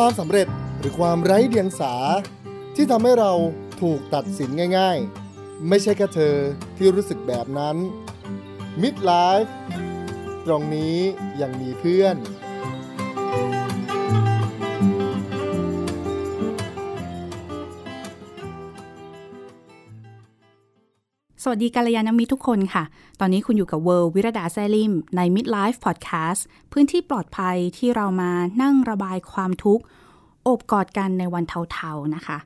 ความสำเร็จหรือความไร้เดียงสาที่ทำให้เราถูกตัดสินง่ายๆไม่ใช่แค่เธอที่รู้สึกแบบนั้น Midlife ตรงนี้ยังมีเพื่อนสวัสดีกัลยาณมิตรทุกคนค่ะตอนนี้คุณอยู่กับเวิร์ลวิรดาแซ่ลิมใน Midlife Podcast พื้นที่ปลอดภัยที่เรามานั่งระบายความทุกข์โอบกอดกันในวันเทาๆนะคะ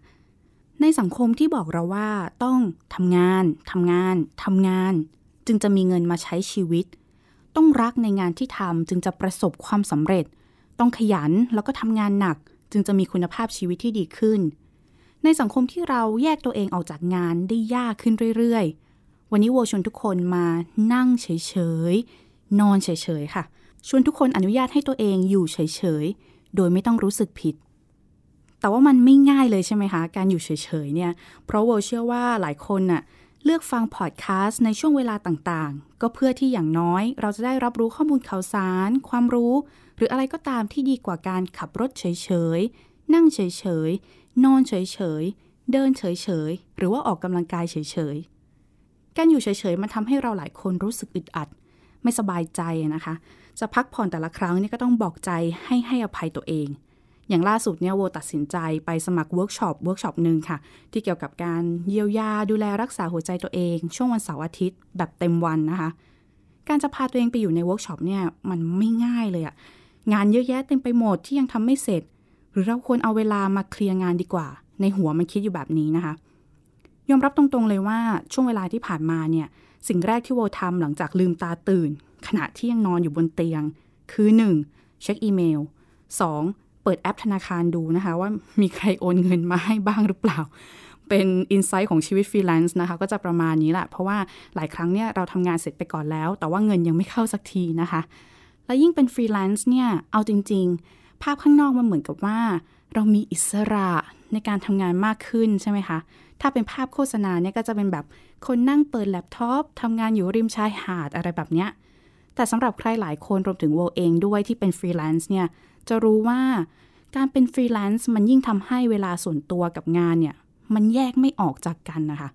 ในสังคมที่บอกเราว่าต้องทำงานจึงจะมีเงินมาใช้ชีวิตต้องรักในงานที่ทำจึงจะประสบความสำเร็จต้องขยันแล้วก็ทำงานหนักจึงจะมีคุณภาพชีวิตที่ดีขึ้นในสังคมที่เราแยกตัวเองออกจากงานได้ยากขึ้นเรื่อยๆวันนี้โวชวนทุกคนมานั่งเฉยๆนอนเฉยๆค่ะชวนทุกคนอนุญาตให้ตัวเองอยู่เฉยๆโดยไม่ต้องรู้สึกผิดแต่ว่ามันไม่ง่ายเลยใช่ไหมคะการอยู่เฉยๆเนี่ยเพราะโวเชื่อว่าหลายคนน่ะเลือกฟังพอดคาสต์ในช่วงเวลาต่างๆก็เพื่อที่อย่างน้อยเราจะได้รับรู้ข้อมูลข่าวสารความรู้หรืออะไรก็ตามที่ดีกว่าการขับรถเฉยๆนั่งเฉยๆนอนเฉยๆเดินเฉยๆหรือว่าออกกำลังกายเฉยๆการอยู่เฉยๆมันทำให้เราหลายคนรู้สึกอึดอัดไม่สบายใจนะคะจะพักผ่อนแต่ละครั้งนี่ก็ต้องบอกใจให้อภัยตัวเองอย่างล่าสุดเนี่ยโวตัดสินใจไปสมัครเวิร์กช็อปนึงค่ะที่เกี่ยวกับการเยียวยาดูแลรักษาหัวใจตัวเองช่วงวันเสาร์อาทิตย์แบบเต็มวันนะคะการจะพาตัวเองไปอยู่ในเวิร์กช็อปเนี่ยมันไม่ง่ายเลยอะงานเยอะแยะเต็มไปหมดที่ยังทำไม่เสร็จหรือเราควรเอาเวลามาเคลียร์งานดีกว่าในหัวมันคิดอยู่แบบนี้นะคะยอมรับตรงๆเลยว่าช่วงเวลาที่ผ่านมาเนี่ยสิ่งแรกที่โวทำหลังจากลืมตาตื่นขณะที่ยังนอนอยู่บนเตียงคือ1เช็คอีเมล2เปิดแอปธนาคารดูนะคะว่ามีใครโอนเงินมาให้บ้างหรือเปล่าเป็นอินไซต์ของชีวิตฟรีแลนซ์นะคะก็จะประมาณนี้แหละเพราะว่าหลายครั้งเนี่ยเราทำงานเสร็จไปก่อนแล้วแต่ว่าเงินยังไม่เข้าสักทีนะคะและยิ่งเป็นฟรีแลนซ์เนี่ยเอาจริงๆภาพข้างนอกมันเหมือนกับว่าเรามีอิสระในการทำงานมากขึ้นใช่ไหมคะถ้าเป็นภาพโฆษณาเนี่ยก็จะเป็นแบบคนนั่งเปิดแล็ปท็อปทำงานอยู่ริมชายหาดอะไรแบบเนี้ยแต่สำหรับใครหลายคนรวมถึงโวเองด้วยที่เป็นฟรีแลนซ์เนี่ยจะรู้ว่าการเป็นฟรีแลนซ์มันยิ่งทำให้เวลาส่วนตัวกับงานเนี่ยมันแยกไม่ออกจากกันนะคะ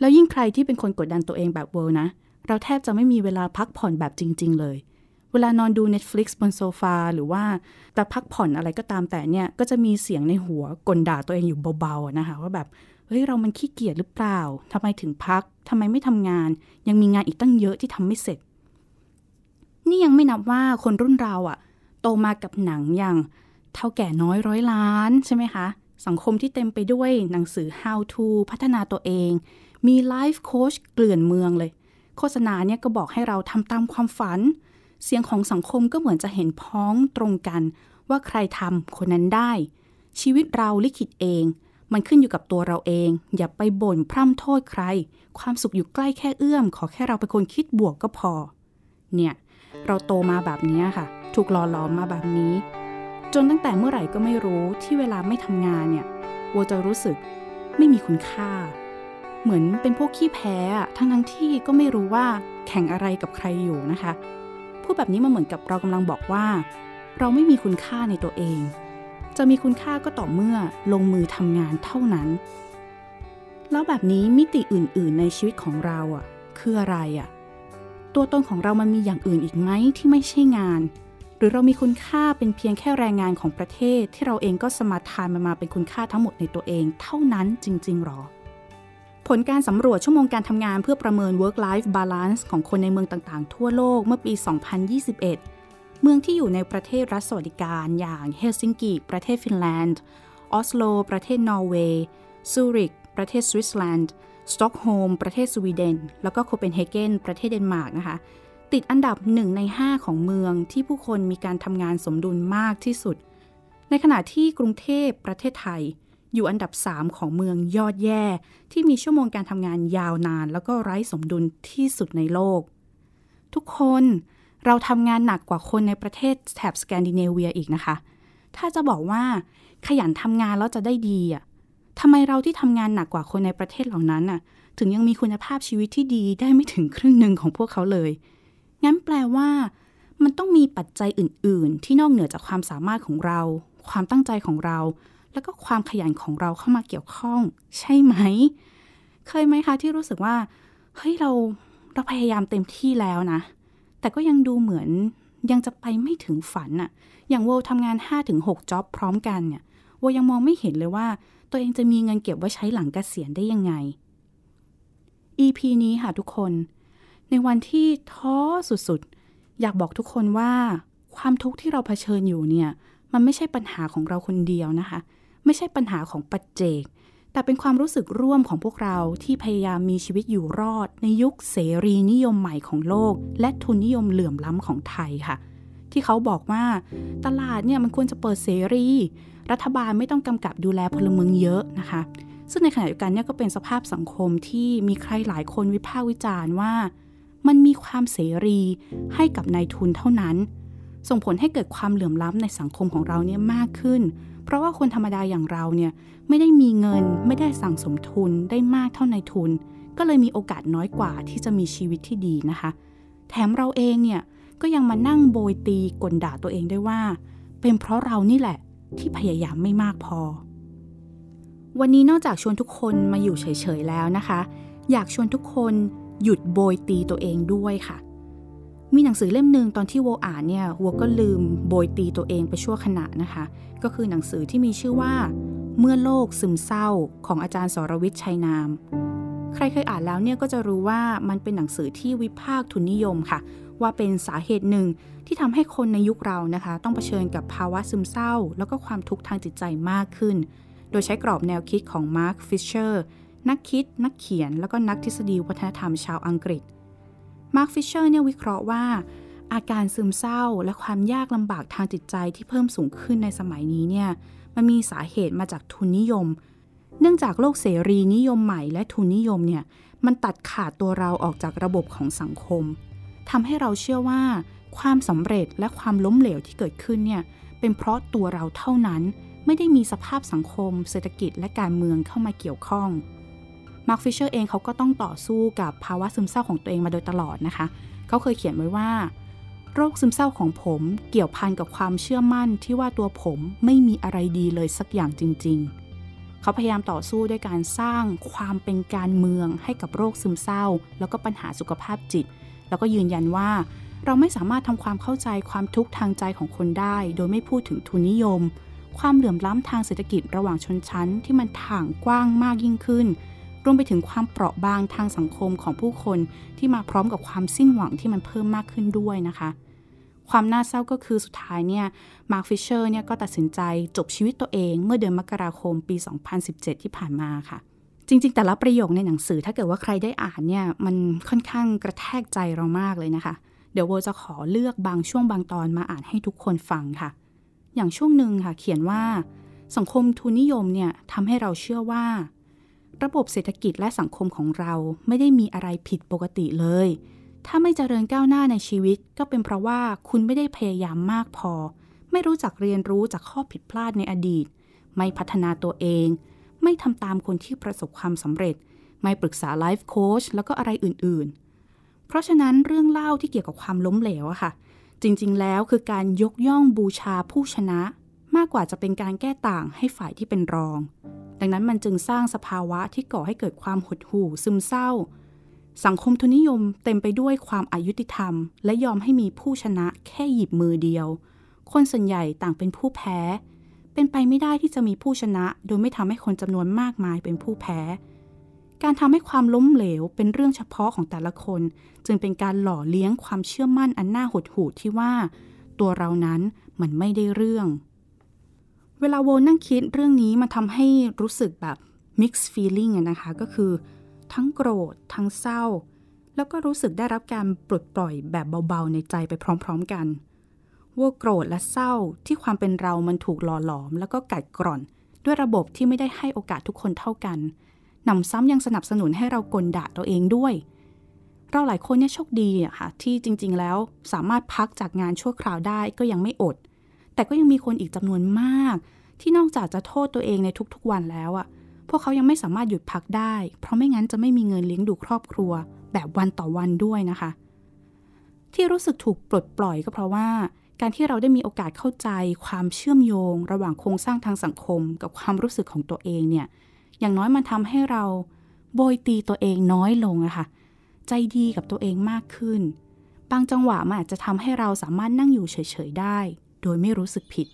แล้วยิ่งใครที่เป็นคนกดดันตัวเองแบบโวนะเราแทบจะไม่มีเวลาพักผ่อนแบบจริงๆเลยเวลานอนดู Netflix บนโซฟาหรือว่าแต่พักผ่อนอะไรก็ตามแต่เนี่ยก็จะมีเสียงในหัวกลด่าตัวเองอยู่เบาๆนะคะว่าแบบเฮ้ยเรามันขี้เกียจหรือเปล่าทำไมถึงพักทำไมไม่ทำงานยังมีงานอีกตั้งเยอะที่ทำไม่เสร็จนี่ยังไม่นับว่าคนรุ่นเราอะโตมากับหนังอย่างเฒ่าแก่น้อยร้อยล้านใช่ไหมคะสังคมที่เต็มไปด้วยหนังสือ How to พัฒนาตัวเองมี Life Coach เกลื่อนเมืองเลยโฆษณาเนี่ยก็บอกให้เราทำตามความฝันเสียงของสังคมก็เหมือนจะเห็นพ้องตรงกันว่าใครทำคนนั้นได้ชีวิตเราลิขิตเองมันขึ้นอยู่กับตัวเราเองอย่าไปบ่นพร่ำโทษใครความสุขอยู่ใกล้แค่เอื้อมขอแค่เราเป็นคนคิดบวกก็พอเนี่ยเราโตมาแบบนี้ค่ะถูกหล่อหลอมมาแบบนี้จนตั้งแต่เมื่อไหร่ก็ไม่รู้ที่เวลาไม่ทำงานเนี่ยโวจะรู้สึกไม่มีคุณค่าเหมือนเป็นพวกขี้แพ้ทั้งที่ก็ไม่รู้ว่าแข่งอะไรกับใครอยู่นะคะพูดแบบนี้มันเหมือนกับเรากำลังบอกว่าเราไม่มีคุณค่าในตัวเองจะมีคุณค่าก็ต่อเมื่อลงมือทำงานเท่านั้นแล้วแบบนี้มิติอื่นๆในชีวิตของเราอ่ะคืออะไรอ่ะตัวตนของเรามันมีอย่างอื่นอีกไหมที่ไม่ใช่งานหรือเรามีคุณค่าเป็นเพียงแค่แรงงานของประเทศที่เราเองก็สมาทานมันมาเป็นคุณค่าทั้งหมดในตัวเองเท่านั้นจริงๆหรอผลการสำรวจชั่วโมงการทำงานเพื่อประเมิน Work Life Balance ของคนในเมืองต่างๆทั่วโลกเมื่อปี 2021เมืองที่อยู่ในประเทศรัฐสวัสดิการอย่างเฮลซิงกิประเทศฟินแลนด์ออสโลประเทศนอร์เวย์ซูริกประเทศสวิตเซอร์แลนด์สต็อกโฮล์มประเทศสวีเดนแล้วก็โคเปนเฮเกนประเทศเดนมาร์กนะคะติดอันดับ1ใน5ของเมืองที่ผู้คนมีการทำงานสมดุลมากที่สุดในขณะที่กรุงเทพประเทศไทยอยู่อันดับ3ของเมืองยอดแย่ที่มีชั่วโมงการทำงานยาวนานแล้วก็ไร้สมดุลที่สุดในโลกทุกคนเราทำงานหนักกว่าคนในประเทศแถบสแกนดิเนเวียอีกนะคะถ้าจะบอกว่าขยันทำงานแล้วจะได้ดีอ่ะทำไมเราที่ทำงานหนักกว่าคนในประเทศเหล่านั้นน่ะถึงยังมีคุณภาพชีวิตที่ดีได้ไม่ถึงครึ่งนึงของพวกเขาเลยงั้นแปลว่ามันต้องมีปัจจัยอื่นๆที่นอกเหนือจากความสามารถของเรา ความตั้งใจของเราแล้วก็ความขยันของเราเข้ามาเกี่ยวข้องใช่ไหมเคยไหมคะที่รู้สึกว่าเฮ้ยเราพยายามเต็มที่แล้วนะแต่ก็ยังดูเหมือนยังจะไปไม่ถึงฝันอะอย่างโวทำงาน 5-6 จ็อบพร้อมกันเนี่ยโวยังมองไม่เห็นเลยว่าตัวเองจะมีเงินเก็บไว้ใช้หลังเกษียณได้ยังไง EP นี้ค่ะทุกคนในวันที่ท้อสุดๆอยากบอกทุกคนว่าความทุกข์ที่เราเผชิญอยู่เนี่ยมันไม่ใช่ปัญหาของเราคนเดียวนะคะไม่ใช่ปัญหาของปัจเจกแต่เป็นความรู้สึกร่วมของพวกเราที่พยายามมีชีวิตอยู่รอดในยุคเสรีนิยมใหม่ของโลกและทุนนิยมเหลื่อมล้ำของไทยค่ะที่เขาบอกว่าตลาดเนี่ยมันควรจะเปิดเสรีรัฐบาลไม่ต้องกำกับดูแลพลเมืองเยอะนะคะซึ่งในขณะเดียวกันเนี่ยก็เป็นสภาพสังคมที่มีใครหลายคนวิพากษ์วิจารณ์ว่ามันมีความเสรีให้กับนายทุนเท่านั้นส่งผลให้เกิดความเหลื่อมล้ำในสังคมของเราเนี่ยมากขึ้นเพราะว่าคนธรรมดาอย่างเราเนี่ยไม่ได้มีเงินไม่ได้สั่งสมทุนได้มากเท่านายทุนก็เลยมีโอกาสน้อยกว่าที่จะมีชีวิตที่ดีนะคะแถมเราเองเนี่ยก็ยังมานั่งโบยตีกลด่าตัวเองด้วยว่าเป็นเพราะเรานี่แหละที่พยายามไม่มากพอวันนี้นอกจากชวนทุกคนมาอยู่เฉยๆแล้วนะคะอยากชวนทุกคนหยุดโบยตีตัวเองด้วยค่ะมีหนังสือเล่มนึงตอนที่โวอ่านเนี่ยโวก็ลืมโบยตีตัวเองไปชั่วขณะนะคะก็คือหนังสือที่มีชื่อว่าเมื่อโลกซึมเศร้าของอาจารย์สรวิทย์ชัยนามใครเคยอ่านแล้วเนี่ยก็จะรู้ว่ามันเป็นหนังสือที่วิพากษ์ทุนนิยมค่ะว่าเป็นสาเหตุหนึ่งที่ทำให้คนในยุคเรานะคะต้องเผชิญกับภาวะซึมเศร้าแล้วก็ความทุกข์ทางจิตใจมากขึ้นโดยใช้กรอบแนวคิดของมาร์คฟิชเชอร์นักคิดนักเขียนแล้วก็นักทฤษฎีวัฒนธรรมชาวอังกฤษมาร์คฟิชเชอร์เนี่ยวิเคราะห์ว่าอาการซึมเศร้าและความยากลำบากทางจิตใจที่เพิ่มสูงขึ้นในสมัยนี้เนี่ยมันมีสาเหตุมาจากทุนนิยมเนื่องจากโลกเสรีนิยมใหม่และทุนนิยมเนี่ยมันตัดขาดตัวเราออกจากระบบของสังคมทำให้เราเชื่อว่าความสำเร็จและความล้มเหลวที่เกิดขึ้นเนี่ยเป็นเพราะตัวเราเท่านั้นไม่ได้มีสภาพสังคมเศรษฐกิจและการเมืองเข้ามาเกี่ยวข้องมาร์คฟิชเชอร์เองเขาก็ต้องต่อสู้กับภาวะซึมเศร้าของตัวเองมาโดยตลอดนะคะเขาเคยเขียนไว้ว่าโรคซึมเศร้าของผมเกี่ยวพันกับความเชื่อมั่นที่ว่าตัวผมไม่มีอะไรดีเลยสักอย่างจริงๆเขาพยายามต่อสู้ด้วยการสร้างความเป็นการเมืองให้กับโรคซึมเศร้าแล้วก็ปัญหาสุขภาพจิตแล้วก็ยืนยันว่าเราไม่สามารถทำความเข้าใจความทุกข์ทางใจของคนได้โดยไม่พูดถึงทุนนิยมความเหลื่อมล้ำทางเศรษฐกิจระหว่างชนชั้นที่มันถ่างกว้างมากยิ่งขึ้นรวมไปถึงความเปราะบางทางสังคมของผู้คนที่มาพร้อมกับความสิ้นหวังที่มันเพิ่มมากขึ้นด้วยนะคะความน่าเศร้าก็คือสุดท้ายเนี่ยมาร์คฟิชเชอร์เนี่ยก็ตัดสินใจจบชีวิตตัวเองเมื่อเดือนมกราคมปี2017ที่ผ่านมาค่ะจริงๆแต่ละประโยคในหนังสือถ้าเกิดว่าใครได้อ่านเนี่ยมันค่อนข้างกระแทกใจเรามากเลยนะคะเดี๋ยวโวจะขอเลือกบางช่วงบางตอนมาอ่านให้ทุกคนฟังค่ะอย่างช่วงนึงค่ะเขียนว่าสังคมทุนนิยมเนี่ยทำให้เราเชื่อว่าระบบเศรษฐกิจและสังคมของเราไม่ได้มีอะไรผิดปกติเลยถ้าไม่เจริญก้าวหน้าในชีวิตก็เป็นเพราะว่าคุณไม่ได้พยายามมากพอไม่รู้จักเรียนรู้จากข้อผิดพลาดในอดีตไม่พัฒนาตัวเองไม่ทำตามคนที่ประสบความสำเร็จไม่ปรึกษาไลฟ์โค้ชแล้วก็อะไรอื่นๆเพราะฉะนั้นเรื่องเล่าที่เกี่ยวกับความล้มเหลวอะค่ะจริงๆแล้วคือการยกย่องบูชาผู้ชนะมากกว่าจะเป็นการแก้ต่างให้ฝ่ายที่เป็นรองดังนั้นมันจึงสร้างสภาวะที่ก่อให้เกิดความหดหู่ซึมเศร้าสังคมทุนนิยมเต็มไปด้วยความอยุติธรรมและยอมให้มีผู้ชนะแค่หยิบมือเดียวคนส่วนใหญ่ต่างเป็นผู้แพ้เป็นไปไม่ได้ที่จะมีผู้ชนะโดยไม่ทำให้คนจำนวนมากมายเป็นผู้แพ้การทำให้ความล้มเหลวเป็นเรื่องเฉพาะของแต่ละคนจึงเป็นการหล่อเลี้ยงความเชื่อมั่นอันน่าหดหู่ที่ว่าตัวเรานั้นมันไม่ได้เรื่องเวลาโวนั่งคิดเรื่องนี้มันทำให้รู้สึกแบบ mixed feeling นะคะก็คือทั้งโกรธทั้งเศร้าแล้วก็รู้สึกได้รับการปลดปล่อยแบบเบาๆในใจไปพร้อมๆกันโวโกรธและเศร้าที่ความเป็นเรามันถูกหล่อหลอมแล้วก็กัดกร่อนด้วยระบบที่ไม่ได้ให้โอกาสทุกคนเท่ากันหนำซ้ำยังสนับสนุนให้เรากลด่าตัวเองด้วยเราหลายคนเนี่ยโชคดีอะค่ะที่จริงๆแล้วสามารถพักจากงานชั่วคราวได้ก็ยังไม่อดแต่ก็ยังมีคนอีกจำนวนมากที่นอกจากจะโทษตัวเองในทุกๆวันแล้วอ่ะพวกเขายังไม่สามารถหยุดพักได้เพราะไม่งั้นจะไม่มีเงินเลี้ยงดูครอบครัวแบบวันต่อวันด้วยนะคะที่รู้สึกถูกปลดปล่อยก็เพราะว่า การที่เราได้มีโอกาสเข้าใจความเชื่อมโยงระหว่างโครงสร้างทางสังคมกับความรู้สึกของตัวเองเนี่ยอย่างน้อยมันทำให้เราโบยตีตัวเองน้อยลงอะค่ะใจดีกับตัวเองมากขึ้นบางจังหวะมันอาจจะทำให้เราสามารถนั่งอยู่เฉยๆได้โดยไม่รู้สึกผิด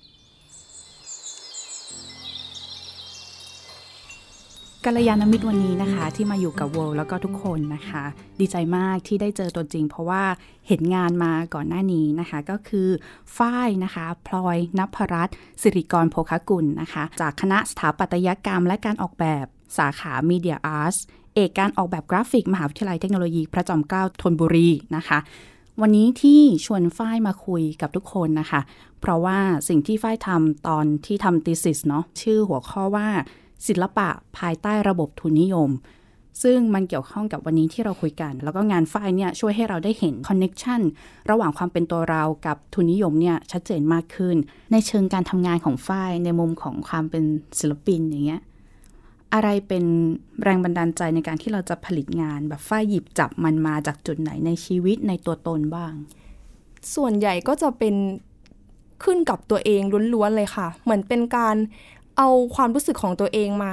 กัลยาณมิตรวันนี้นะคะที่มาอยู่กับโวแล้วก็ทุกคนนะคะดีใจมากที่ได้เจอตัวจริงเพราะว่าเห็นงานมาก่อนหน้านี้นะคะก็คือฝ้ายนะคะพลอยณัภรัตน์ศิริกรโภคกุลนะคะจากคณะสถาปัตยกรรมและการออกแบบสาขา Media Arts เอกการออกแบบกราฟิกมหาวิทยาลัยเทคโนโลยีพระจอมเกล้าธนบุรีนะคะวันนี้ที่ชวนฝ้ายมาคุยกับทุกคนนะคะเพราะว่าสิ่งที่ฝ้ายทำตอนที่ทำ thesis เนาะชื่อหัวข้อว่าศิลปะภายใต้ระบบทุนนิยมซึ่งมันเกี่ยวข้องกับวันนี้ที่เราคุยกันแล้วก็งานฝ้ายเนี่ยช่วยให้เราได้เห็นคอนเนคชั่นระหว่างความเป็นตัวเรากับทุนนิยมเนี่ยชัดเจนมากขึ้นในเชิงการทำงานของฝ้ายในมุมของความเป็นศิลปินอย่างเงี้ยอะไรเป็นแรงบันดาลใจในการที่เราจะผลิตงานแบบฝ้ายหยิบจับมันมาจากจุดไหนในชีวิตในตัวตนบ้างส่วนใหญ่ก็จะเป็นขึ้นกับตัวเองล้วนๆเลยค่ะเหมือนเป็นการเอาความรู้สึกของตัวเองมา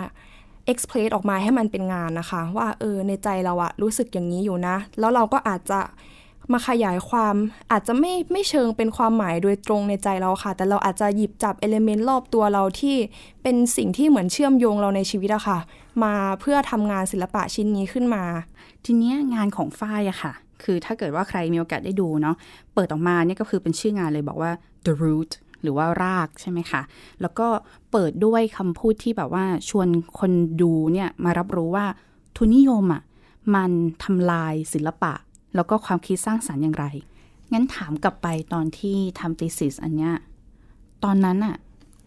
express ออกมาให้มันเป็นงานนะคะว่าในใจเราอะรู้สึกอย่างนี้อยู่นะแล้วเราก็อาจจะมาขยายความอาจจะไม่เชิงเป็นความหมายโดยตรงในใจเราค่ะแต่เราอาจจะหยิบจับ element รอบตัวเราที่เป็นสิ่งที่เหมือนเชื่อมโยงเราในชีวิตอะค่ะมาเพื่อทำงานศิลปะชิ้นนี้ขึ้นมาทีนี้งานของฝ้ายอะค่ะคือถ้าเกิดว่าใครมีโอกาสได้ดูเนาะเปิดออกมาเนี่ยก็คือเป็นชื่องานเลยบอกว่า The Rootหรือว่ารากใช่ไหมคะแล้วก็เปิดด้วยคำพูดที่แบบว่าชวนคนดูเนี่ยมารับรู้ว่าทุนนิยมอ่ะมันทำลายศิลปะแล้วก็ความคิดสร้างสรรค์อย่างไรงั้นถามกลับไปตอนที่ทำ thesis อันเนี้ยตอนนั้นอ่ะ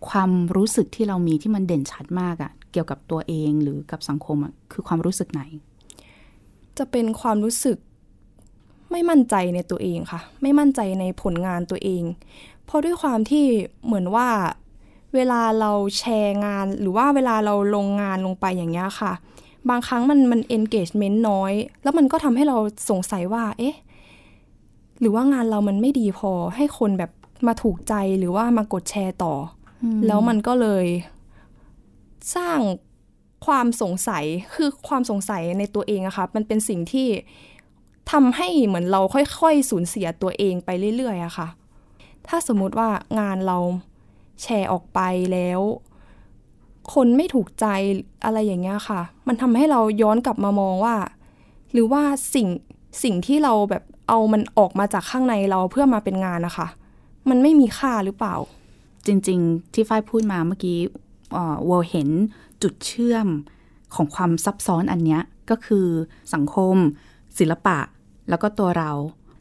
ความรู้สึกที่เรามีที่มันเด่นชัดมากอ่ะเกี่ยวกับตัวเองหรือกับสังคมอ่ะคือความรู้สึกไหนจะเป็นความรู้สึกไม่มั่นใจในตัวเองค่ะไม่มั่นใจในผลงานตัวเองเพราะด้วยความที่เหมือนว่าเวลาเราแชร์งานหรือว่าเวลาเราลงงานลงไปอย่างเงี้ยค่ะบางครั้งมัน engagement น้อยแล้วมันก็ทำให้เราสงสัยว่าเอ๊ะหรือว่างานเรามันไม่ดีพอให้คนแบบมาถูกใจหรือว่ามากดแชร์ต่อแล้วมันก็เลยสร้างความสงสัยคือความสงสัยในตัวเองอะค่ะมันเป็นสิ่งที่ทำให้เหมือนเราค่อยๆสูญเสียตัวเองไปเรื่อยๆอะค่ะถ้าสมมุติว่างานเราแชร์ออกไปแล้วคนไม่ถูกใจอะไรอย่างเงี้ยค่ะมันทำให้เราย้อนกลับมามองว่าหรือว่าสิ่งที่เราแบบเอามันออกมาจากข้างในเราเพื่อมาเป็นงานนะคะมันไม่มีค่าหรือเปล่าจริงๆที่ฝ้ายพูดมาเมื่อกี้วอลเห็นจุดเชื่อมของความซับซ้อนอันเนี้ยก็คือสังคมศิลปะแล้วก็ตัวเรา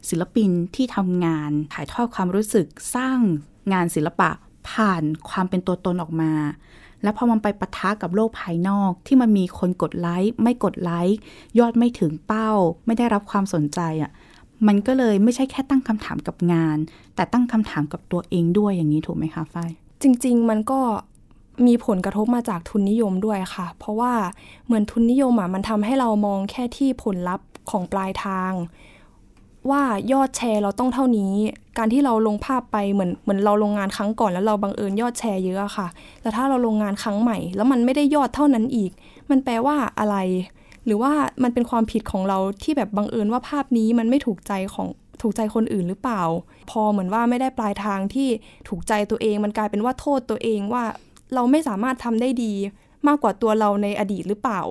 ศิลปินที่ทำงานถ่ายทอดความรู้สึกสร้างงานศิลปะผ่านความเป็นตัวตนออกมาแล้วพอมันไปปะทะกับโลกภายนอกที่มันมีคนกดไลค์ไม่กดไลค์ยอดไม่ถึงเป้าไม่ได้รับความสนใจอ่ะมันก็เลยไม่ใช่แค่ตั้งคำถามกับงานแต่ตั้งคำถามกับตัวเองด้วยอย่างนี้ถูกไหมคะฝ้ายจริงๆมันก็มีผลกระทบมาจากทุนนิยมด้วยค่ะเพราะว่าเหมือนทุนนิยมอ่ะมันทำให้เรามองแค่ที่ผลลัพธ์ของปลายทางว่ายอดแชร์เราต้องเท่านี้การที่เราลงภาพไปเหมือนเราลงงานครั้งก่อนแล้วเราบังเอิญยอดแชร์เยอะค่ะแล้วถ้าเราลงงานครั้งใหม่แล้วมันไม่ได้ยอดเท่านั้นอีกมันแปลว่าอะไรหรือว่ามันเป็นความผิดของเราที่แบบบังเอิญว่าภาพนี้มันไม่ถูกใจคนอื่นหรือเปล่าพอเหมือนว่าไม่ได้ปลายทางที่ถูกใจตัวเองมันกลายเป็นว่าโทษตัวเองว่าเราไม่สามารถทำได้ดีมากกว่าตัวเราในอดีตหรือเปล่า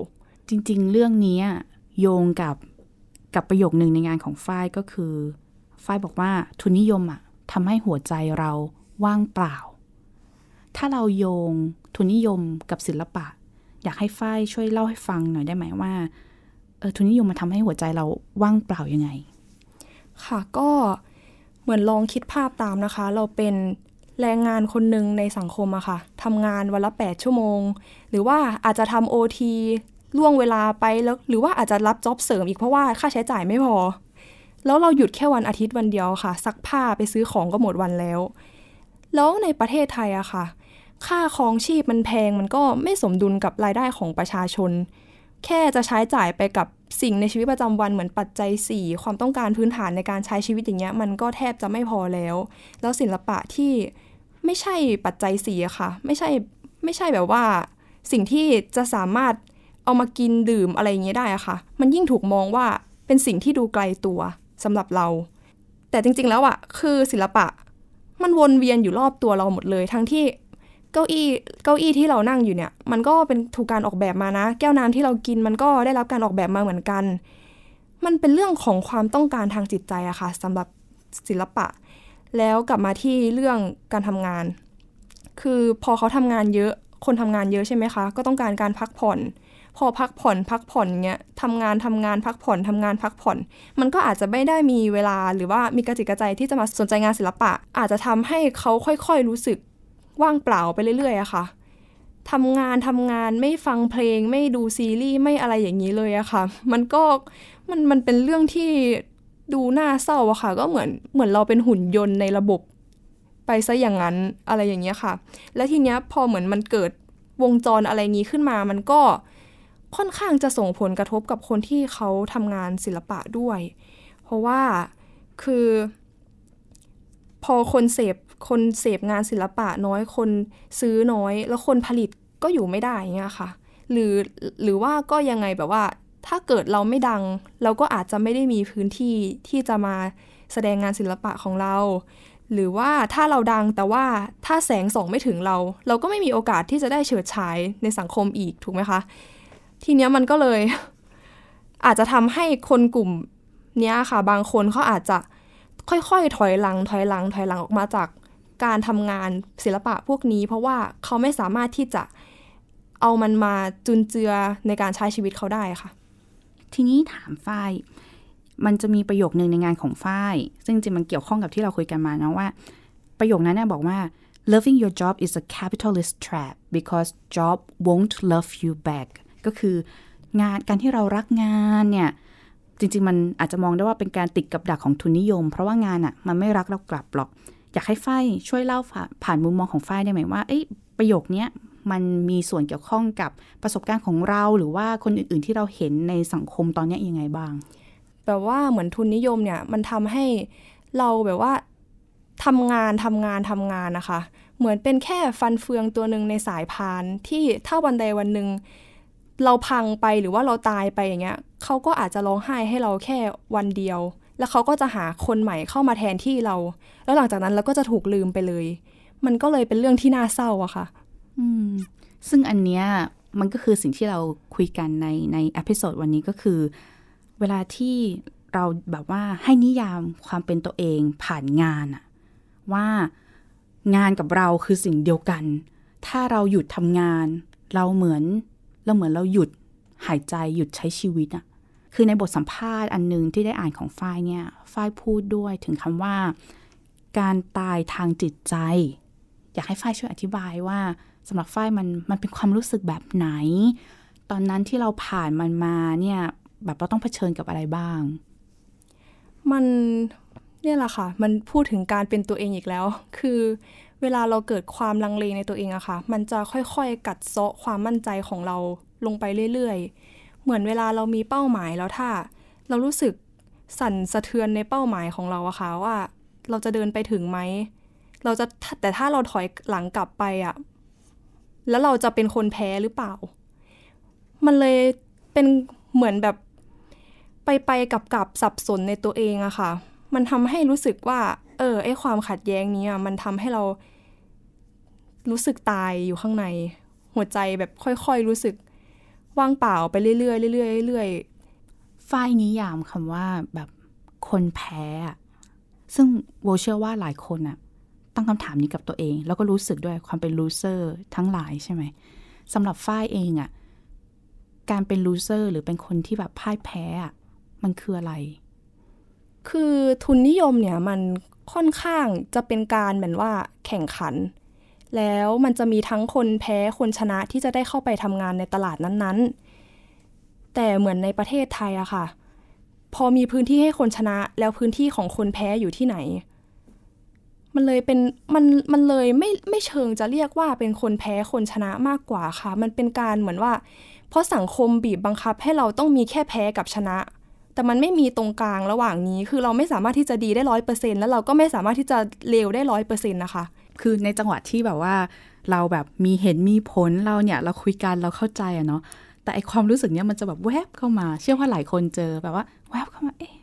จริงๆเรื่องนี้โยงกับประโยคนึงในงานของฝ้ายก็คือฝ้ายบอกว่าทุนนิยมอ่ะทำให้หัวใจเราว่างเปล่าถ้าเราโยงทุนนิยมกับศิลปะอยากให้ฝ้ายช่วยเล่าให้ฟังหน่อยได้ไหมว่าทุนนิยมมาทำให้หัวใจเราว่างเปล่ายังไงค่ะก็เหมือนลองคิดภาพตามนะคะเราเป็นแรงงานคนหนึ่งในสังคมอะค่ะทำงานวันละ8 ชั่วโมงหรือว่าอาจจะทำ OTล่วงเวลาไปแล้วหรือว่าอาจจะรับจ็อบเสริมอีกเพราะว่าค่าใช้จ่ายไม่พอแล้วเราหยุดแค่วันอาทิตย์วันเดียวค่ะซักผ้าไปซื้อของก็หมดวันแล้วในประเทศไทยอะค่ะค่าครองชีพมันแพงมันก็ไม่สมดุลกับรายได้ของประชาชน แค่จะใช้จ่ายไปกับสิ่งในชีวิตประจำวันเหมือนปัจจัย4ความต้องการพื้นฐานในการใช้ชีวิตอย่างเงี้ยมันก็แทบจะไม่พอแล้วแล้วศิลปะที่ไม่ใช่ปัจจัย4อะค่ะไม่ใช่แบบว่าสิ่งที่จะสามารถเอามากินดื่มอะไรอย่างเงี้ยได้อะค่ะมันยิ่งถูกมองว่าเป็นสิ่งที่ดูไกลตัวสำหรับเราแต่จริงๆแล้วอะคือศิลปะมันวนเวียนอยู่รอบตัวเราหมดเลยทั้งที่เก้าอี้ที่เรานั่งอยู่เนี่ยมันก็เป็นถูกการออกแบบมานะแก้วน้ำที่เรากินมันก็ได้รับการออกแบบมาเหมือนกันมันเป็นเรื่องของความต้องการทางจิตใจอะค่ะสำหรับศิลปะแล้วกลับมาที่เรื่องการทำงานคือพอเขาทำงานเยอะคนทำงานเยอะใช่ไหมคะก็ต้องการการพักผ่อนพอพักผ่อนเงี้ยทำงานพักผ่อนมันก็อาจจะไม่ได้มีเวลาหรือว่ามีกระจิตกระใจที่จะมาสนใจงานศิลปะอาจจะทำให้เขาค่อยๆรู้สึกว่างเปล่าไปเรื่อยๆอะค่ะทำงานไม่ฟังเพลงไม่ดูซีรีส์ไม่อะไรอย่างนี้เลยอะค่ะมันก็มันเป็นเรื่องที่ดูน่าเศร้าอะค่ะก็เหมือนเราเป็นหุ่นยนต์ในระบบไปซะอย่างนั้นอะไรอย่างเงี้ยค่ะและทีเนี้ยพอเหมือนมันเกิดวงจรอะไรงี้ขึ้นมามันก็ค่อนข้างจะส่งผลกระทบกับคนที่เขาทำงานศิลปะด้วยเพราะว่าคือพอคนเสพงานศิลปะน้อยคนซื้อน้อยแล้วคนผลิตก็อยู่ไม่ได้เงี้ยค่ะหรือว่าก็ยังไงแบบว่าถ้าเกิดเราไม่ดังเราก็อาจจะไม่ได้มีพื้นที่ที่จะมาแสดงงานศิลปะของเราหรือว่าถ้าเราดังแต่ว่าถ้าแสงส่องไม่ถึงเราก็ไม่มีโอกาสที่จะได้เฉิดฉายในสังคมอีกถูกไหมคะทีเนี้ยมันก็เลยอาจจะทำให้คนกลุ่มเนี้ยค่ะบางคนเขาอาจจะค่อยๆถอยหลังออกมาจากการทำงานศิลปะพวกนี้เพราะว่าเขาไม่สามารถที่จะเอามันมาจุนเจือในการใช้ชีวิตเขาได้ค่ะทีนี้ถามฝ้ายมันจะมีประโยคนึงในงานของฝ้ายซึ่งจริงมันเกี่ยวข้องกับที่เราคุยกันมานะว่าประโยคนั้นเนี่ยบอกว่า loving your job is a capitalist trap because job won't love you back ก็คืองานการที่เรารักงานเนี่ยจริงๆมันอาจจะมองได้ว่าเป็นการติดกับดักของทุนนิยมเพราะว่างานอ่ะมันไม่รักเรากลับหรอกอยากให้ฝ้ายช่วยเล่าผ่านมุมมองของฝ้ายได้ไหมว่าประโยคนี้มันมีส่วนเกี่ยวข้องกับประสบการณ์ของเราหรือว่าคนอื่นๆที่เราเห็นในสังคมตอนนี้ยังไงบ้างแบบว่าเหมือนทุนนิยมเนี่ยมันทำให้เราแบบว่าทำงานนะคะเหมือนเป็นแค่ฟันเฟืองตัวนึงในสายพานที่ถ้าวันใดวันหนึ่งเราพังไปหรือว่าเราตายไปอย่างเงี้ยเขาก็อาจจะร้องไห้ให้เราแค่วันเดียวแล้วเขาก็จะหาคนใหม่เข้ามาแทนที่เราแล้วหลังจากนั้นเราก็จะถูกลืมไปเลยมันก็เลยเป็นเรื่องที่น่าเศร้าอะค่ะซึ่งอันเนี้ยมันก็คือสิ่งที่เราคุยกันในเอพิโซดวันนี้ก็คือเวลาที่เราแบบว่าให้นิยามความเป็นตัวเองผ่านงานอะว่างานกับเราคือสิ่งเดียวกันถ้าเราหยุดทำงานเราเหมือนเราหยุดหายใจหยุดใช้ชีวิตอะคือในบทสัมภาษณ์อันนึงที่ได้อ่านของฝ้ายเนี่ยฝ้ายพูดด้วยถึงคำว่าการตายทางจิตใจอยากให้ฝ้ายช่วยอธิบายว่าสำหรับฝ้ายมันเป็นความรู้สึกแบบไหนตอนนั้นที่เราผ่านมันมาเนี่ยแบบเราต้องเผชิญกับอะไรบ้างมันเนี่ยแหละค่ะมันพูดถึงการเป็นตัวเองอีกแล้วคือเวลาเราเกิดความลังเลในตัวเองอะค่ะมันจะค่อยๆกัดเซาะความมั่นใจของเราลงไปเรื่อยๆเหมือนเวลาเรามีเป้าหมายแล้วถ้าเรารู้สึกสั่นสะเทือนในเป้าหมายของเราอะค่ะว่าเราจะเดินไปถึงไหมเราจะแต่ถ้าเราถอยหลังกลับไปอะแล้วเราจะเป็นคนแพ้หรือเปล่ามันเลยเป็นเหมือนแบบไปๆกับสับสนในตัวเองอะค่ะมันทำให้รู้สึกว่าไอ้ความขัดแย้งนี้อะมันทำให้เรารู้สึกตายอยู่ข้างในหัวใจแบบค่อยๆรู้สึกว่างเปล่าไปเรื่อยๆเรื่อยๆเรื่อยๆฝ้ายนิยามคำว่าแบบคนแพ้ซึ่งโวเชื่อว่าหลายคนอะตั้งคำถามนี้กับตัวเองแล้วก็รู้สึกด้วยความเป็นลูเซอร์ทั้งหลายใช่ไหมสำหรับฝ้ายเองอะการเป็นลูเซอร์หรือเป็นคนที่แบบพ่ายแพ้อะมันคืออะไรคือทุนนิยมเนี่ยมันค่อนข้างจะเป็นการเหมือนว่าแข่งขันแล้วมันจะมีทั้งคนแพ้คนชนะที่จะได้เข้าไปทำงานในตลาดนั้นๆแต่เหมือนในประเทศไทยอะค่ะพอมีพื้นที่ให้คนชนะแล้วพื้นที่ของคนแพ้อยู่ที่ไหนมันเลยเป็นมันเลยไม่เชิงจะเรียกว่าเป็นคนแพ้คนชนะมากกว่าค่ะมันเป็นการเหมือนว่า เพราะสังคมบีบบังคับให้เราต้องมีแค่แพ้กับชนะแต่มันไม่มีตรงกลางระหว่างนี้คือเราไม่สามารถที่จะดีได้ 100% แล้วเราก็ไม่สามารถที่จะเลวได้ 100% นะคะคือในจังหวะที่แบบว่าเราแบบมีเห็นมีผลเราเนี่ยเราคุยกันเราเข้าใจอะเนาะแต่ไอความรู้สึกเนี้ยมันจะแบบแวบเข้ามาเชื่อว่าหลายคนเจอแบบว่าแวบเข้ามาเอ๊ะ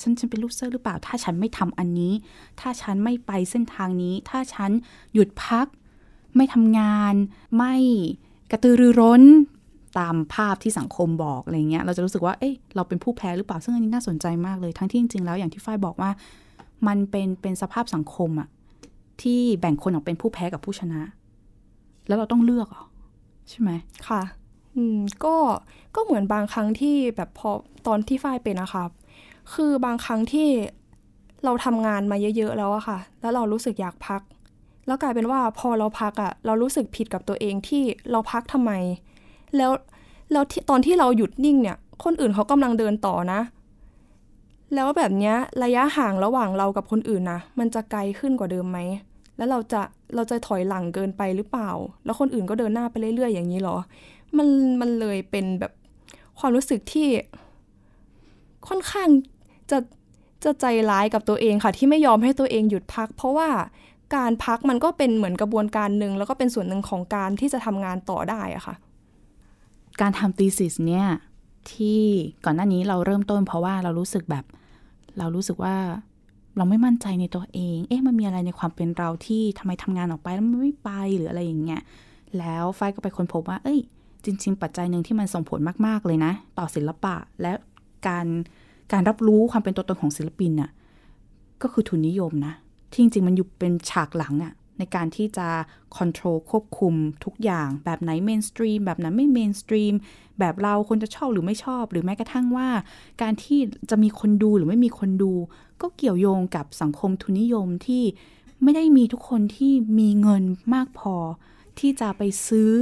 ฉันเป็นลูกเซอร์หรือเปล่าถ้าฉันไม่ทำอันนี้ถ้าฉันไม่ไปเส้นทางนี้ถ้าฉันหยุดพักไม่ทำงานไม่กระตือรือร้นตามภาพที่สังคมบอกอะไรเงี้ยเราจะรู้สึกว่าเอ๊ะเราเป็นผู้แพ้หรือเปล่าซึ่งอันนี้น่าสนใจมากเลยทั้งที่จริงๆแล้วอย่างที่ฝ้ายบอกว่ามันเป็นสภาพสังคมอะที่แบ่งคนออกเป็นผู้แพ้กับผู้ชนะแล้วเราต้องเลือกเหรอใช่ไหมค่ะก็เหมือนบางครั้งที่แบบพอตอนที่ฝ้ายเป็นนะคะคือบางครั้งที่เราทำงานมาเยอะๆแล้วอะค่ะแล้วเรารู้สึกอยากพักแล้วกลายเป็นว่าพอเราพักอะเรารู้สึกผิดกับตัวเองที่เราพักทำไมแล้วตอนที่เราหยุดนิ่งเนี่ยคนอื่นเขากำลังเดินต่อนะแล้วแบบเนี้ยระยะห่างระหว่างเรากับคนอื่นนะมันจะไกลขึ้นกว่าเดิมไหมแล้วเราจะถอยหลังเกินไปหรือเปล่าแล้วคนอื่นก็เดินหน้าไปเรื่อยๆอย่างนี้หรอมันเลยเป็นแบบความรู้สึกที่ค่อนข้างจะใจร้ายกับตัวเองค่ะที่ไม่ยอมให้ตัวเองหยุดพักเพราะว่าการพักมันก็เป็นเหมือนกระบวนการนึงแล้วก็เป็นส่วนหนึ่งของการที่จะทำงานต่อได้อะค่ะการทำ thesis เนี่ยที่ก่อนหน้านี้เราเริ่มต้นเพราะว่าเรารู้สึกว่าเราไม่มั่นใจในตัวเองเอ๊ะมันมีอะไรในความเป็นเราที่ทำไมทำงานออกไปแล้วมันไม่ไปหรืออะไรอย่างเงี้ยแล้วฝ้ายก็ไปค้นพบว่าเอ้ยจริงๆปัจจัยนึงที่มันส่งผลมากๆเลยนะต่อศิลปะและการรับรู้ความเป็นตัวตนของศิลปินน่ะก็คือทุนนิยมนะที่จริงๆมันอยู่เป็นฉากหลังอะในการที่จะคอนโทรลควบคุมทุกอย่างแบบไหนเมนสตรีมแบบนั้นไม่เมนสตรีมแบบเราคนจะชอบหรือไม่ชอบหรือแม้กระทั่งว่าการที่จะมีคนดูหรือไม่มีคนดูก็เกี่ยวโยงกับสังคมทุนนิยมที่ไม่ได้มีทุกคนที่มีเงินมากพอที่จะไปซื้อ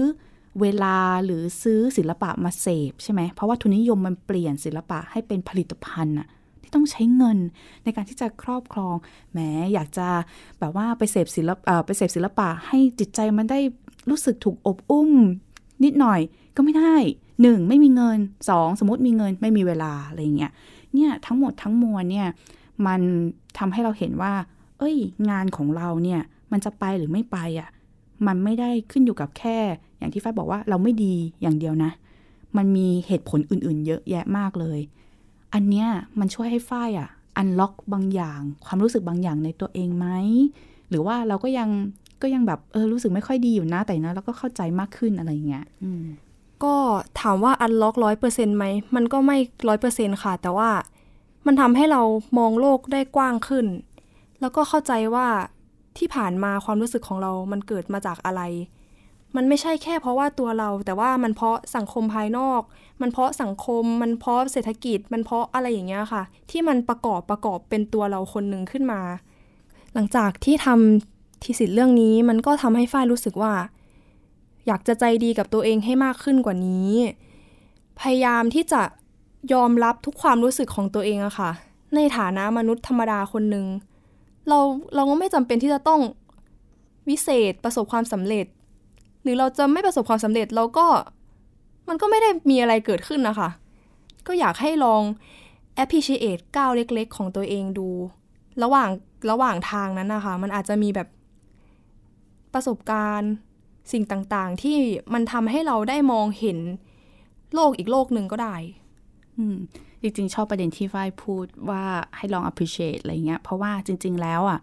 เวลาหรือซื้อศิลปะมาเสพใช่ไหมเพราะว่าทุนนิยมมันเปลี่ยนศิลปะให้เป็นผลิตภัณฑ์อะที่ต้องใช้เงินในการที่จะครอบครองแหมอยากจะแบบว่าไปเสพศิลปะให้จิตใจมันได้รู้สึกถูกอบอุ้มนิดหน่อยก็ไม่ได้1ไม่มีเงิน2สมมติมีเงินไม่มีเวลาอะไรเงี้ยเนี่ยทั้งหมดทั้งมวลเนี่ยมันทำให้เราเห็นว่าเอ้ยงานของเราเนี่ยมันจะไปหรือไม่ไปอ่ะมันไม่ได้ขึ้นอยู่กับแค่อย่างที่ฝ้ายบอกว่าเราไม่ดีอย่างเดียวนะมันมีเหตุผลอื่นๆเยอะแยะมากเลยอันเนี้ยมันช่วยให้ฝ้ายอ่ะอันล็อกบางอย่างความรู้สึกบางอย่างในตัวเองไหมหรือว่าเราก็ยังแบบรู้สึกไม่ค่อยดีอยู่นะแต่นะเราก็เข้าใจมากขึ้นอะไรเงี้ยก็ถามว่าอันล็อก 100% ไหมมันก็ไม่ 100% ค่ะแต่ว่ามันทำให้เรามองโลกได้กว้างขึ้นแล้วก็เข้าใจว่าที่ผ่านมาความรู้สึกของเรามันเกิดมาจากอะไรมันไม่ใช่แค่เพราะว่าตัวเราแต่ว่ามันเพราะสังคมภายนอกมันเพราะสังคมมันเพราะเศรษฐกิจมันเพราะอะไรอย่างเงี้ยค่ะที่มันประกอบเป็นตัวเราคนนึงขึ้นมาหลังจากที่ทำทีสิทธิ์เรื่องนี้มันก็ทำให้ฝ้ายรู้สึกว่าอยากจะใจดีกับตัวเองให้มากขึ้นกว่านี้พยายามที่จะยอมรับทุกความรู้สึกของตัวเองอะค่ะในฐานะมนุษย์ธรรมดาคนนึงเราก็ไม่จำเป็นที่จะต้องวิเศษประสบความสำเร็จหรือเราจะไม่ประสบความสำเร็จเราก็มันก็ไม่ได้มีอะไรเกิดขึ้นนะคะก็อยากให้ลอง appreciate ก้าวเล็กๆของตัวเองดูระหว่างทางนั้นนะคะมันอาจจะมีแบบประสบการณ์สิ่งต่างๆที่มันทำให้เราได้มองเห็นโลกอีกโลกหนึ่งก็ได้จริงๆชอบประเด็นที่ฝ้ายพูดว่าให้ลอง appreciate อะไรเงี้ยเพราะว่าจริงๆแล้วอ่ะ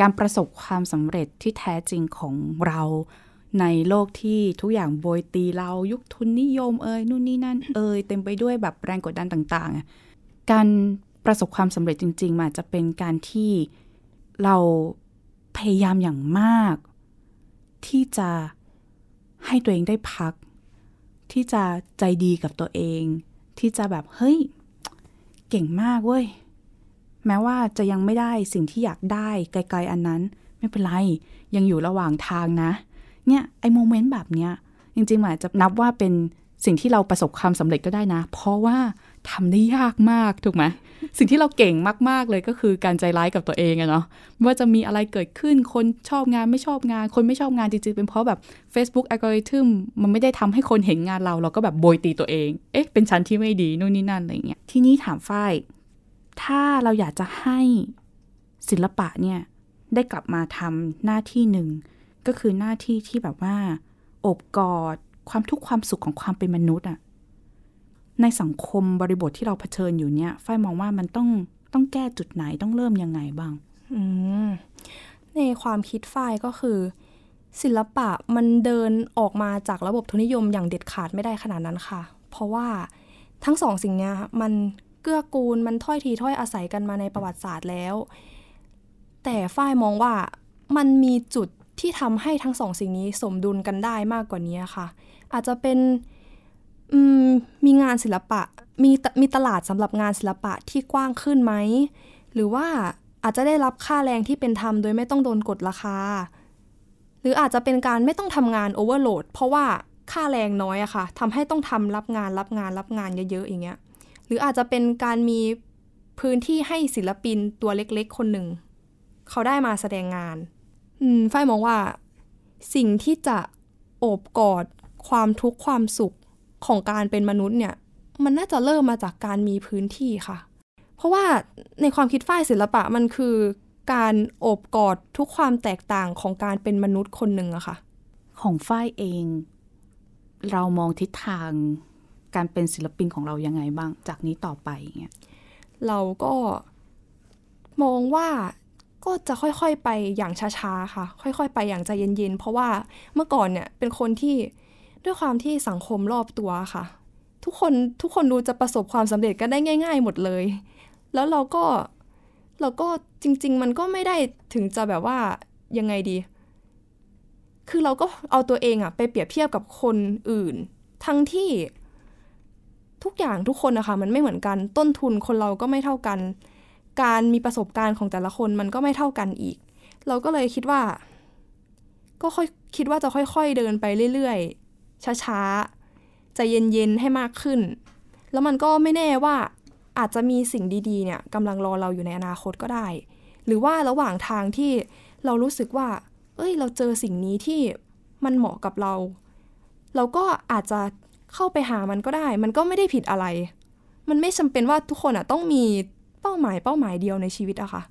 การประสบความสำเร็จที่แท้จริงของเราในโลกที่ทุกอย่างโบยตีเรายุคทุนนิยมนู่นนี่นั่นเต็มไปด้วยแบบแรงกดดันต่างๆการประสบความสำเร็จจริงๆมันจะเป็นการที่เราพยายามอย่างมากที่จะให้ตัวเองได้พักที่จะใจดีกับตัวเองที่จะแบบเฮ้ยเก่งมากเว้ยแม้ว่าจะยังไม่ได้สิ่งที่อยากได้ไกลๆอันนั้นไม่เป็นไรยังอยู่ระหว่างทางนะเนี่ยไอ้โมเมนต์แบบเนี้ยจริงๆอาจจะนับว่าเป็นสิ่งที่เราประสบความสำเร็จก็ได้นะเพราะว่า ทำได้ยากมากถูกไหมสิ่งที่เราเก่งมากๆเลยก็คือการใจร้ายกับตัวเองอะเนาะว่าจะมีอะไรเกิดขึ้นคนชอบงานไม่ชอบงานคนไม่ชอบงานจริงๆเป็นเพราะแบบ Facebook algorithm มันไม่ได้ทำให้คนเห็นงานเราก็แบบโบยตีตัวเองเอ๊ะเป็นชั้นที่ไม่ดีนู่นนี่นั่นอะไรอย่างเงี้ยทีนี้ถามฝ้ายถ้าเราอยากจะให้ศิลปะเนี่ยได้กลับมาทำหน้าที่หนึ่งก็คือหน้าที่ที่แบบว่าอบกอดความทุกข์ความสุขของความเป็นมนุษย์อะในสังคมบริบทที่เราเผชิญอยู่เนี่ยฝ้ายมองว่ามันต้องแก้จุดไหนต้องเริ่มยังไงบ้างในความคิดฝ้ายก็คือศิลปะมันเดินออกมาจากระบบทุนนิยมอย่างเด็ดขาดไม่ได้ขนาดนั้นค่ะเพราะว่าทั้งสองสิ่งเนี้ยมันเกื้อกูลมันถ้อยทีถ้อยอาศัยกันมาในประวัติศาสตร์แล้วแต่ฝ้ายมองว่ามันมีจุดที่ทำให้ทั้งสองสิ่งนี้สมดุลกันได้มากกว่านี้ค่ะอาจจะเป็นมีงานศิลปะมีตลาดสำหรับงานศิลปะที่กว้างขึ้นไหมหรือว่าอาจจะได้รับค่าแรงที่เป็นธรรมโดยไม่ต้องโดนกดราคาหรืออาจจะเป็นการไม่ต้องทำงานโอเวอร์โหลดเพราะว่าค่าแรงน้อยอะค่ะทำให้ต้องทำรับงานเยอะๆอย่างเงี้ยหรืออาจจะเป็นการมีพื้นที่ให้ศิลปินตัวเล็กๆคนหนึ่งเขาได้มาแสดงงานฝ้ายมองว่าสิ่งที่จะโอบกอดความทุกข์ความสุขของการเป็นมนุษย์เนี่ยมันน่าจะเริ่มมาจากการมีพื้นที่ค่ะเพราะว่าในความคิดฝ้ายศิลปะมันคือการโอบกอดทุกความแตกต่างของการเป็นมนุษย์คนหนึ่งอะค่ะของฝ้ายเองเรามองทิศทางการเป็นศิลปินของเรายังไงบ้างจากนี้ต่อไปอย่างเงี้ยเราก็มองว่าก็จะค่อยๆไปอย่างช้าๆค่ะค่อยๆไปอย่างใจเย็นๆเพราะว่าเมื่อก่อนเนี่ยเป็นคนที่ด้วยความที่สังคมรอบตัวค่ะทุกคนดูจะประสบความสำเร็จกันได้ง่ายๆหมดเลยแล้วเราก็จริงๆมันก็ไม่ได้ถึงจะแบบว่ายังไงดีคือเราก็เอาตัวเองอะไปเปรียบเทียบกับคนอื่นทั้งที่ทุกอย่างทุกคนนะคะมันไม่เหมือนกันต้นทุนคนเราก็ไม่เท่ากันการมีประสบการณ์ของแต่ละคนมันก็ไม่เท่ากันอีกเราก็เลยคิดว่าก็ค่อยคิดว่าจะค่อยๆเดินไปเรื่อยๆช้าๆใจเย็นๆให้มากขึ้นแล้วมันก็ไม่แน่ว่าอาจจะมีสิ่งดีๆเนี่ยกำลังรอเราอยู่ในอนาคตก็ได้หรือว่าระหว่างทางที่เรารู้สึกว่าเอ้ยเราเจอสิ่งนี้ที่มันเหมาะกับเราเราก็อาจจะเข้าไปหามันก็ได้มันก็ไม่ได้ผิดอะไรมันไม่จำเป็นว่าทุกคนอ่ะต้องมีเป้าหมายเดียวในชีวิตอะค่ะ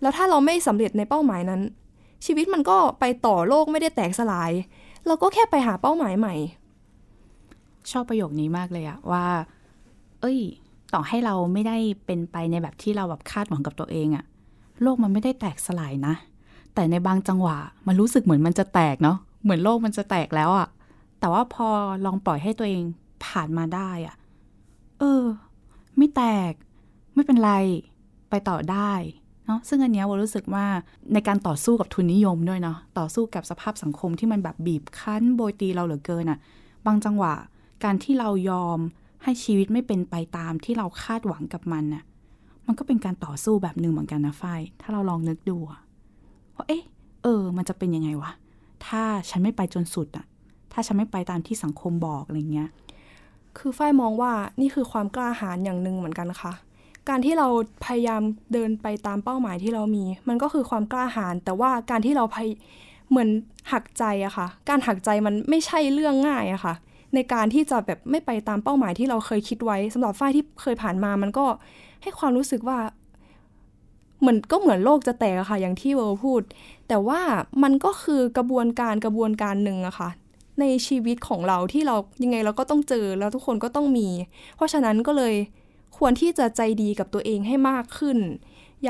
แล้วถ้าเราไม่สำเร็จในเป้าหมายนั้นชีวิตมันก็ไปต่อโลกไม่ได้แตกสลายเราก็แค่ไปหาเป้าหมายใหม่ชอบประโยคนี้มากเลยอะว่าเอ้ยต่อให้เราไม่ได้เป็นไปในแบบที่เราแบบคาดหวังกับตัวเองอะโลกมันไม่ได้แตกสลายนะแต่ในบางจังหวะมันรู้สึกเหมือนมันจะแตกเนาะเหมือนโลกมันจะแตกแล้วอะแต่ว่าพอลองปล่อยให้ตัวเองผ่านมาได้อะไม่แตกไม่เป็นไรไปต่อได้เนาะซึ่งอันเนี้ยว่ารู้สึกว่าในการต่อสู้กับทุนนิยมด้วยเนาะต่อสู้กับสภาพสังคมที่มันแบบบีบคั้นโบยตีเราเหลือเกินอ่ะบางจังหวะการที่เรายอมให้ชีวิตไม่เป็นไปตามที่เราคาดหวังกับมันน่ะมันก็เป็นการต่อสู้แบบนึงเหมือนกันนะฝ้ายถ้าเราลองนึกดูว่ามันจะเป็นยังไงวะถ้าฉันไม่ไปจนสุดอ่ะถ้าฉันไม่ไปตามที่สังคมบอกอะไรเงี้ยคือฝ้ายมองว่านี่คือความกล้าหาญอย่างนึงเหมือนกันค่ะการที่เราพยายามเดินไปตามเป้าหมายที่เรามีมันก็คือความกล้าหาญแต่ว่าการที่เราเหมือนหักใจอะค่ะการหักใจมันไม่ใช่เรื่องง่ายอะค่ะในการที่จะแบบไม่ไปตามเป้าหมายที่เราเคยคิดไว้สำหรับฝ้ายที่เคยผ่านมามันก็ให้ความรู้สึกว่าเหมือนโลกจะแตกอะค่ะอย่างที่เวิร์ลพูดแต่ว่ามันก็คือกระบวนการนึงอะค่ะในชีวิตของเราที่เรายังไงเราก็ต้องเจอแล้วทุกคนก็ต้องมีเพราะฉะนั้นก็เลยควรที่จะใจดีกับตัวเองให้มากขึ้นอ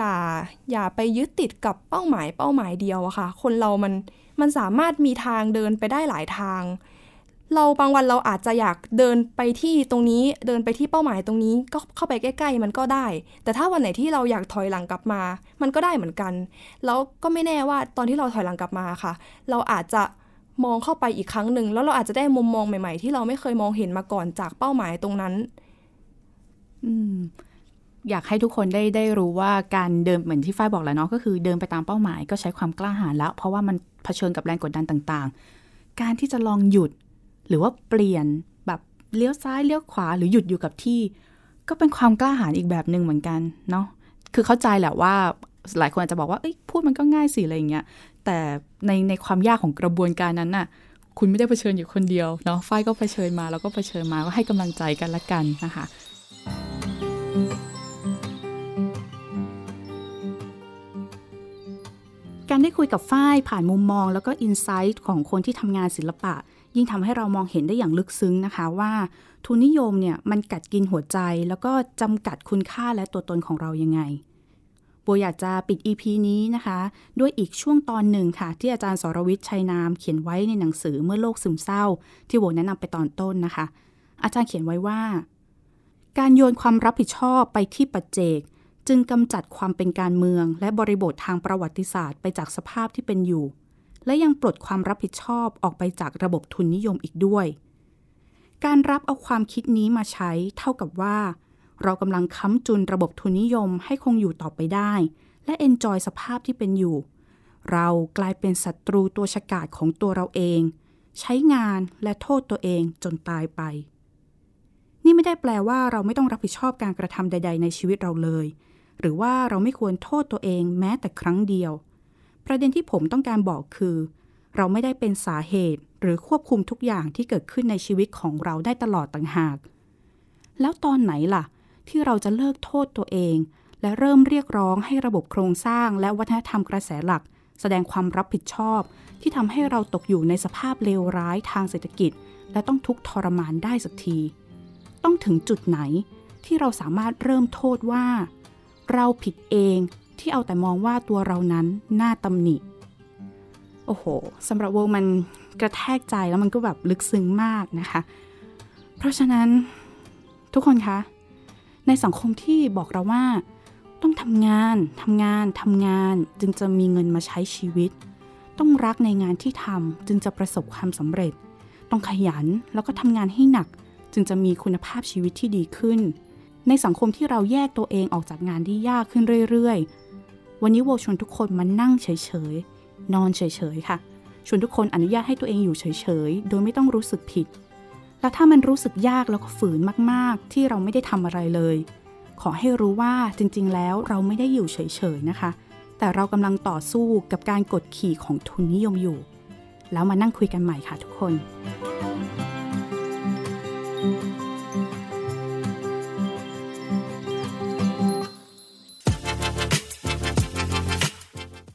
ย่าไปยึดติดกับเป้าหมายเดียวอะค่ะคนเรามันสามารถมีทางเดินไปได้หลายทางเราบางวันเราอาจจะอยากเดินไปที่ตรงนี้เดินไปที่เป้าหมายตรงนี้ก็เข้าไปใกล้ๆมันก็ได้แต่ถ้าวันไหนที่เราอยากถอยหลังกลับมามันก็ได้เหมือนกันแล้วก็ไม่แน่ว่าตอนที่เราถอยหลังกลับมาค่ะเราอาจจะมองเข้าไปอีกครั้งนึงแล้วเราอาจจะได้มุมมองใหม่ๆที่เราไม่เคยมองเห็นมาก่อนจากเป้าหมายตรงนั้นอยากให้ทุกคนได้รู้ว่าการเดินเหมือนที่ฝ้ายบอกแล้วเนาะก็คือเดินไปตามเป้าหมายก็ใช้ความกล้าหาญแล้วเพราะว่ามันเผชิญกับแรงกดดันต่างๆการที่จะลองหยุดหรือว่าเปลี่ยนแบบเลี้ยวซ้ายเลี้ยวขวาหรือหยุดอยู่กับที่ก็ ก็เป็นความกล้าหาญอีกแบบนึงเหมือนกันเนาะคือเข้าใจแหละว่าหลายคนอาจจะบอกว่าเอ้ยพูดมันก็ง่ายสิอะไรอย่างเงี้ยแต่ในความยากของกระบวนการนั้นน่ะคุณไม่ได้เผชิญอยู่คนเดียวเนาะฝ้ายก็เผชิญมาแล้วก็เผชิญมาก็ให้กำลังใจกันละกันนะคะการได้คุยกับฝ้ายผ่านมุมมองแล้วก็อินไซต์ของคนที่ทำงานศิลปะยิ่งทำให้เรามองเห็นได้อย่างลึกซึ้งนะคะว่าทุนนิยมเนี่ยมันกัดกินหัวใจแล้วก็จำกัดคุณค่าและตัวตนของเรายังไงบัวอยากจะปิด EP นี้นะคะด้วยอีกช่วงตอนหนึ่งค่ะที่อาจารย์สรวิทย์ชัยนามเขียนไว้ในหนังสือเมื่อโลกซึมเศร้าที่บัวแนะนำไปตอนต้นนะคะอาจารย์เขียนไว้ว่าการโยนความรับผิดชอบไปที่ปัจเจกจึงกำจัดความเป็นการเมืองและบริบททางประวัติศาสตร์ไปจากสภาพที่เป็นอยู่และยังปลดความรับผิดชอบออกไปจากระบบทุนนิยมอีกด้วยการรับเอาความคิดนี้มาใช้เท่ากับว่าเรากำลังค้ำจุนระบบทุนนิยมให้คงอยู่ต่อไปได้และเอนจอยสภาพที่เป็นอยู่เรากลายเป็นศัตรูตัวฉกาจของตัวเราเองใช้งานและโทษตัวเองจนตายไปนี่ไม่ได้แปลว่าเราไม่ต้องรับผิดชอบการกระทำใดๆในชีวิตเราเลยหรือว่าเราไม่ควรโทษตัวเองแม้แต่ครั้งเดียวประเด็นที่ผมต้องการบอกคือเราไม่ได้เป็นสาเหตุหรือควบคุมทุกอย่างที่เกิดขึ้นในชีวิตของเราได้ตลอดต่างหากแล้วตอนไหนล่ะที่เราจะเลิกโทษตัวเองและเริ่มเรียกร้องให้ระบบโครงสร้างและวัฒนธรรมกระแสหลักแสดงความรับผิดชอบที่ทำให้เราตกอยู่ในสภาพเลวร้ายทางเศรษฐกิจและต้องทุกข์ทรมานได้สักทีต้องถึงจุดไหนที่เราสามารถเริ่มโทษว่าเราผิดเองที่เอาแต่มองว่าตัวเรานั้นน่าตำหนิโอ้โหสำหรับโวมันกระแทกใจแล้วมันก็แบบลึกซึ้งมากนะคะเพราะฉะนั้นทุกคนคะในสังคมที่บอกเราว่าต้องทำงานจึงจะมีเงินมาใช้ชีวิตต้องรักในงานที่ทำจึงจะประสบความสำเร็จต้องขยันแล้วก็ทำงานให้หนักจึงจะมีคุณภาพชีวิตที่ดีขึ้นในสังคมที่เราแยกตัวเองออกจากงานที่ยากขึ้นเรื่อยๆวันนี้โวชวนทุกคนมานั่งเฉยๆนอนเฉยๆค่ะชวนทุกคนอนุญาตให้ตัวเองอยู่เฉยๆโดยไม่ต้องรู้สึกผิดแล้วถ้ามันรู้สึกยากแล้วก็ฝืนมากๆที่เราไม่ได้ทำอะไรเลยขอให้รู้ว่าจริงๆแล้วเราไม่ได้อยู่เฉยๆนะคะแต่เรากำลังต่อสู้กับการกดขี่ของทุนนิยมอยู่แล้วมานั่งคุยกันใหม่ค่ะทุกคน